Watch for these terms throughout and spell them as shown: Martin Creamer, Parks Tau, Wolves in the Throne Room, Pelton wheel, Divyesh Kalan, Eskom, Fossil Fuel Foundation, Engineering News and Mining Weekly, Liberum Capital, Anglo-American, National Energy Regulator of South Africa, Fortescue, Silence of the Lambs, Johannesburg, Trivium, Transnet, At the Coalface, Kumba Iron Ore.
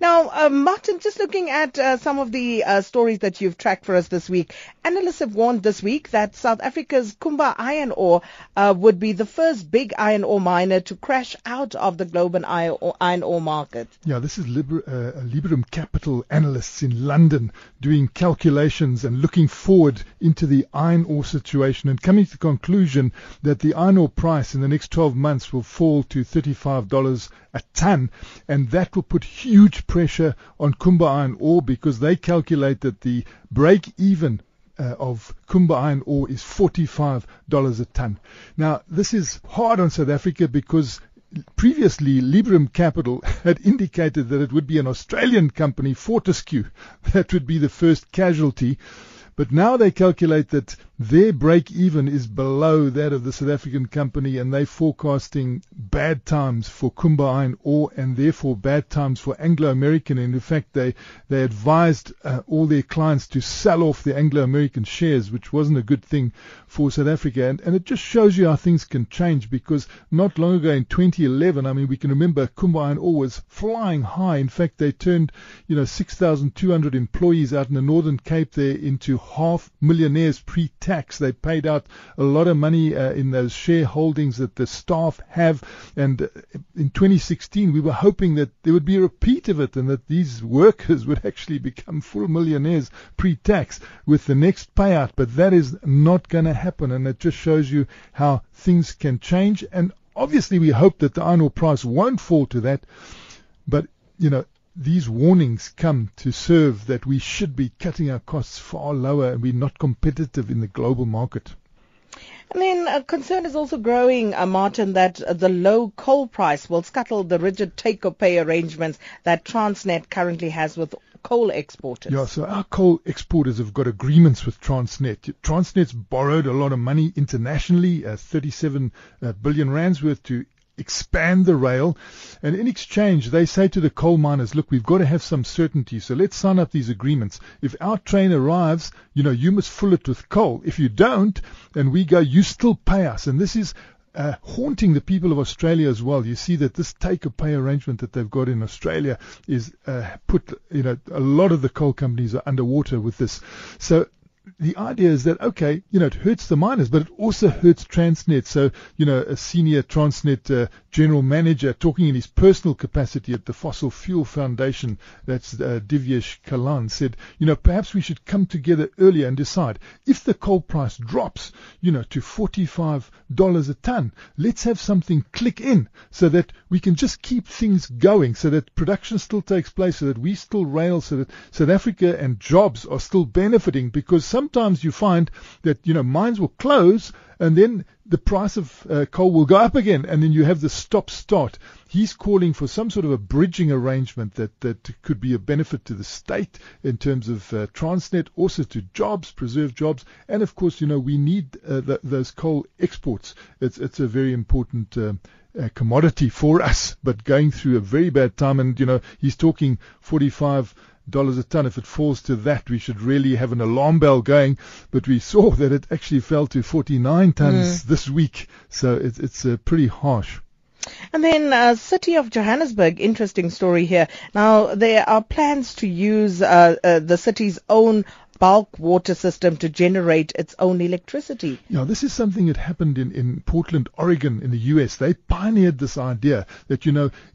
Now, Martin, just looking at some of the stories that you've tracked for us this week, analysts have warned this week that South Africa's Kumba Iron Ore would be the first big iron ore miner to crash out of the global iron ore market. Yeah, this is Liberum Capital analysts in London doing calculations and looking forward into the iron ore situation and coming to the conclusion that the iron ore price in the next 12 months will fall to $35 a ton, and that will put huge pressure on Kumba Iron Ore, because they calculate that the break-even of Kumba Iron Ore is $45 a ton. Now, this is hard on South Africa because previously, Liberum Capital had indicated that it would be an Australian company, Fortescue, that would be the first casualty. But now they calculate that their break-even is below that of the South African company, and they're forecasting bad times for Kumba Iron Ore and therefore bad times for Anglo-American. And in fact, they advised all their clients to sell off the Anglo-American shares, which wasn't a good thing for South Africa. And it just shows you how things can change, because not long ago in 2011, I mean, we can remember Kumba Iron Ore was flying high. In fact, they turned 6,200 employees out in the Northern Cape there into half millionaires pre-tax. They paid out a lot of money in those shareholdings that the staff have. And in 2016, we were hoping that there would be a repeat of it and that these workers would actually become full millionaires pre-tax with the next payout. But that is not going to happen. And it just shows you how things can change. And obviously, we hope that the iron ore price won't fall to that. But, these warnings come to serve that we should be cutting our costs far lower and we're not competitive in the global market. And then concern is also growing, Martin, that the low coal price will scuttle the rigid take-or-pay arrangements that Transnet currently has with coal exporters. Yeah, so our coal exporters have got agreements with Transnet. Transnet's borrowed a lot of money internationally, 37 billion rands worth, to expand the rail, and in exchange they say to the coal miners, look, we've got to have some certainty, so let's sign up these agreements. If our train arrives, you must fill it with coal. If you don't and we go, you still pay us. And this is haunting the people of Australia as well. You see that this take-or-pay arrangement that they've got in Australia is a lot of the coal companies are underwater with this. So the idea is that, okay, it hurts the miners, but it also hurts Transnet. So, a senior Transnet general manager talking in his personal capacity at the Fossil Fuel Foundation, that's Divyesh Kalan, said, perhaps we should come together earlier and decide, if the coal price drops, to $45 a ton, let's have something click in so that we can just keep things going, so that production still takes place, so that we still rail, so that South Africa and jobs are still benefiting. Because sometimes you find that, mines will close and then the price of coal will go up again, and then you have the stop-start. He's calling for some sort of a bridging arrangement that could be a benefit to the state in terms of Transnet, also to jobs, preserve jobs, and of course, we need those coal exports. It's a very important commodity for us, but going through a very bad time. And, he's talking $45 a ton. If it falls to that, we should really have an alarm bell going, but we saw that it actually fell to 49 tons this week, so it's pretty harsh. And then City of Johannesburg, interesting story here. Now, there are plans to use the city's own bulk water system to generate its own electricity. Yeah, this is something that happened in Portland, Oregon, in the US. They pioneered this idea that,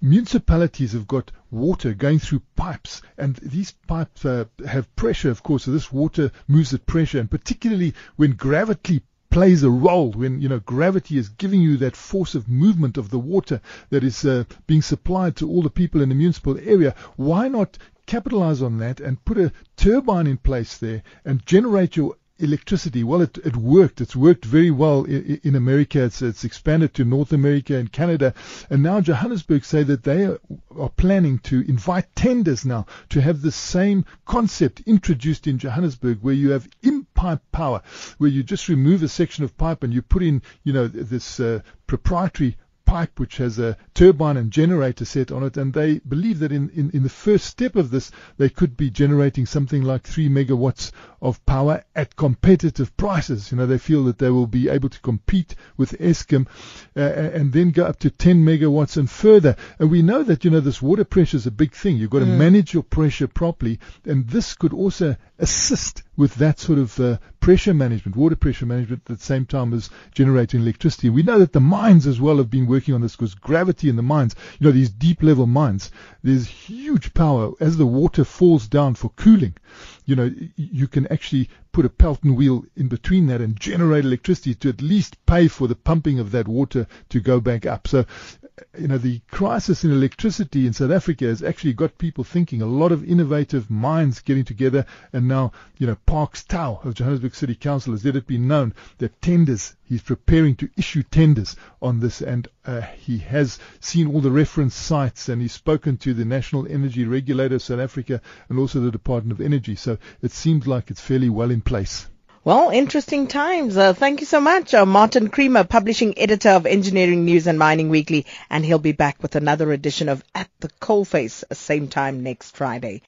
municipalities have got water going through pipes, and these pipes have pressure, of course, so this water moves at pressure, and particularly when gravity plays a role, when gravity is giving you that force of movement of the water that is being supplied to all the people in the municipal area. Why not capitalize on that and put a turbine in place there and generate your electricity? Well, it worked. It's worked very well in America. It's expanded to North America and Canada. And now Johannesburg say that they are planning to invite tenders now to have the same concept introduced in Johannesburg, where you have in-pipe power, where you just remove a section of pipe and you put in, this proprietary pipe which has a turbine and generator set on it, and they believe that in the first step of this they could be generating something like 3 megawatts of power at competitive prices. You know, they feel that they will be able to compete with Eskom and then go up to 10 megawatts and further. And we know that, you know, this water pressure is a big thing. You've got to manage your pressure properly, and this could also assist with that sort of pressure management, water pressure management, at the same time as generating electricity. We know that the mines as well have been working on this, because gravity in the mines, you know, these deep level mines, there's huge power. As the water falls down for cooling, you know, you can actually put a Pelton wheel in between that and generate electricity to at least pay for the pumping of that water to go back up. So, you know, the crisis in electricity in South Africa has actually got people thinking, a lot of innovative minds getting together. And now, you know, Parks Tau of Johannesburg City Council has let it be known that tenders, he's preparing to issue tenders on this, and he has seen all the reference sites, and he's spoken to the National Energy Regulator of South Africa and also the Department of Energy. So it seems like it's fairly well in place. Well, interesting times. Thank you so much, Martin Creamer, publishing editor of Engineering News and Mining Weekly, and he'll be back with another edition of At the Coalface, same time next Friday.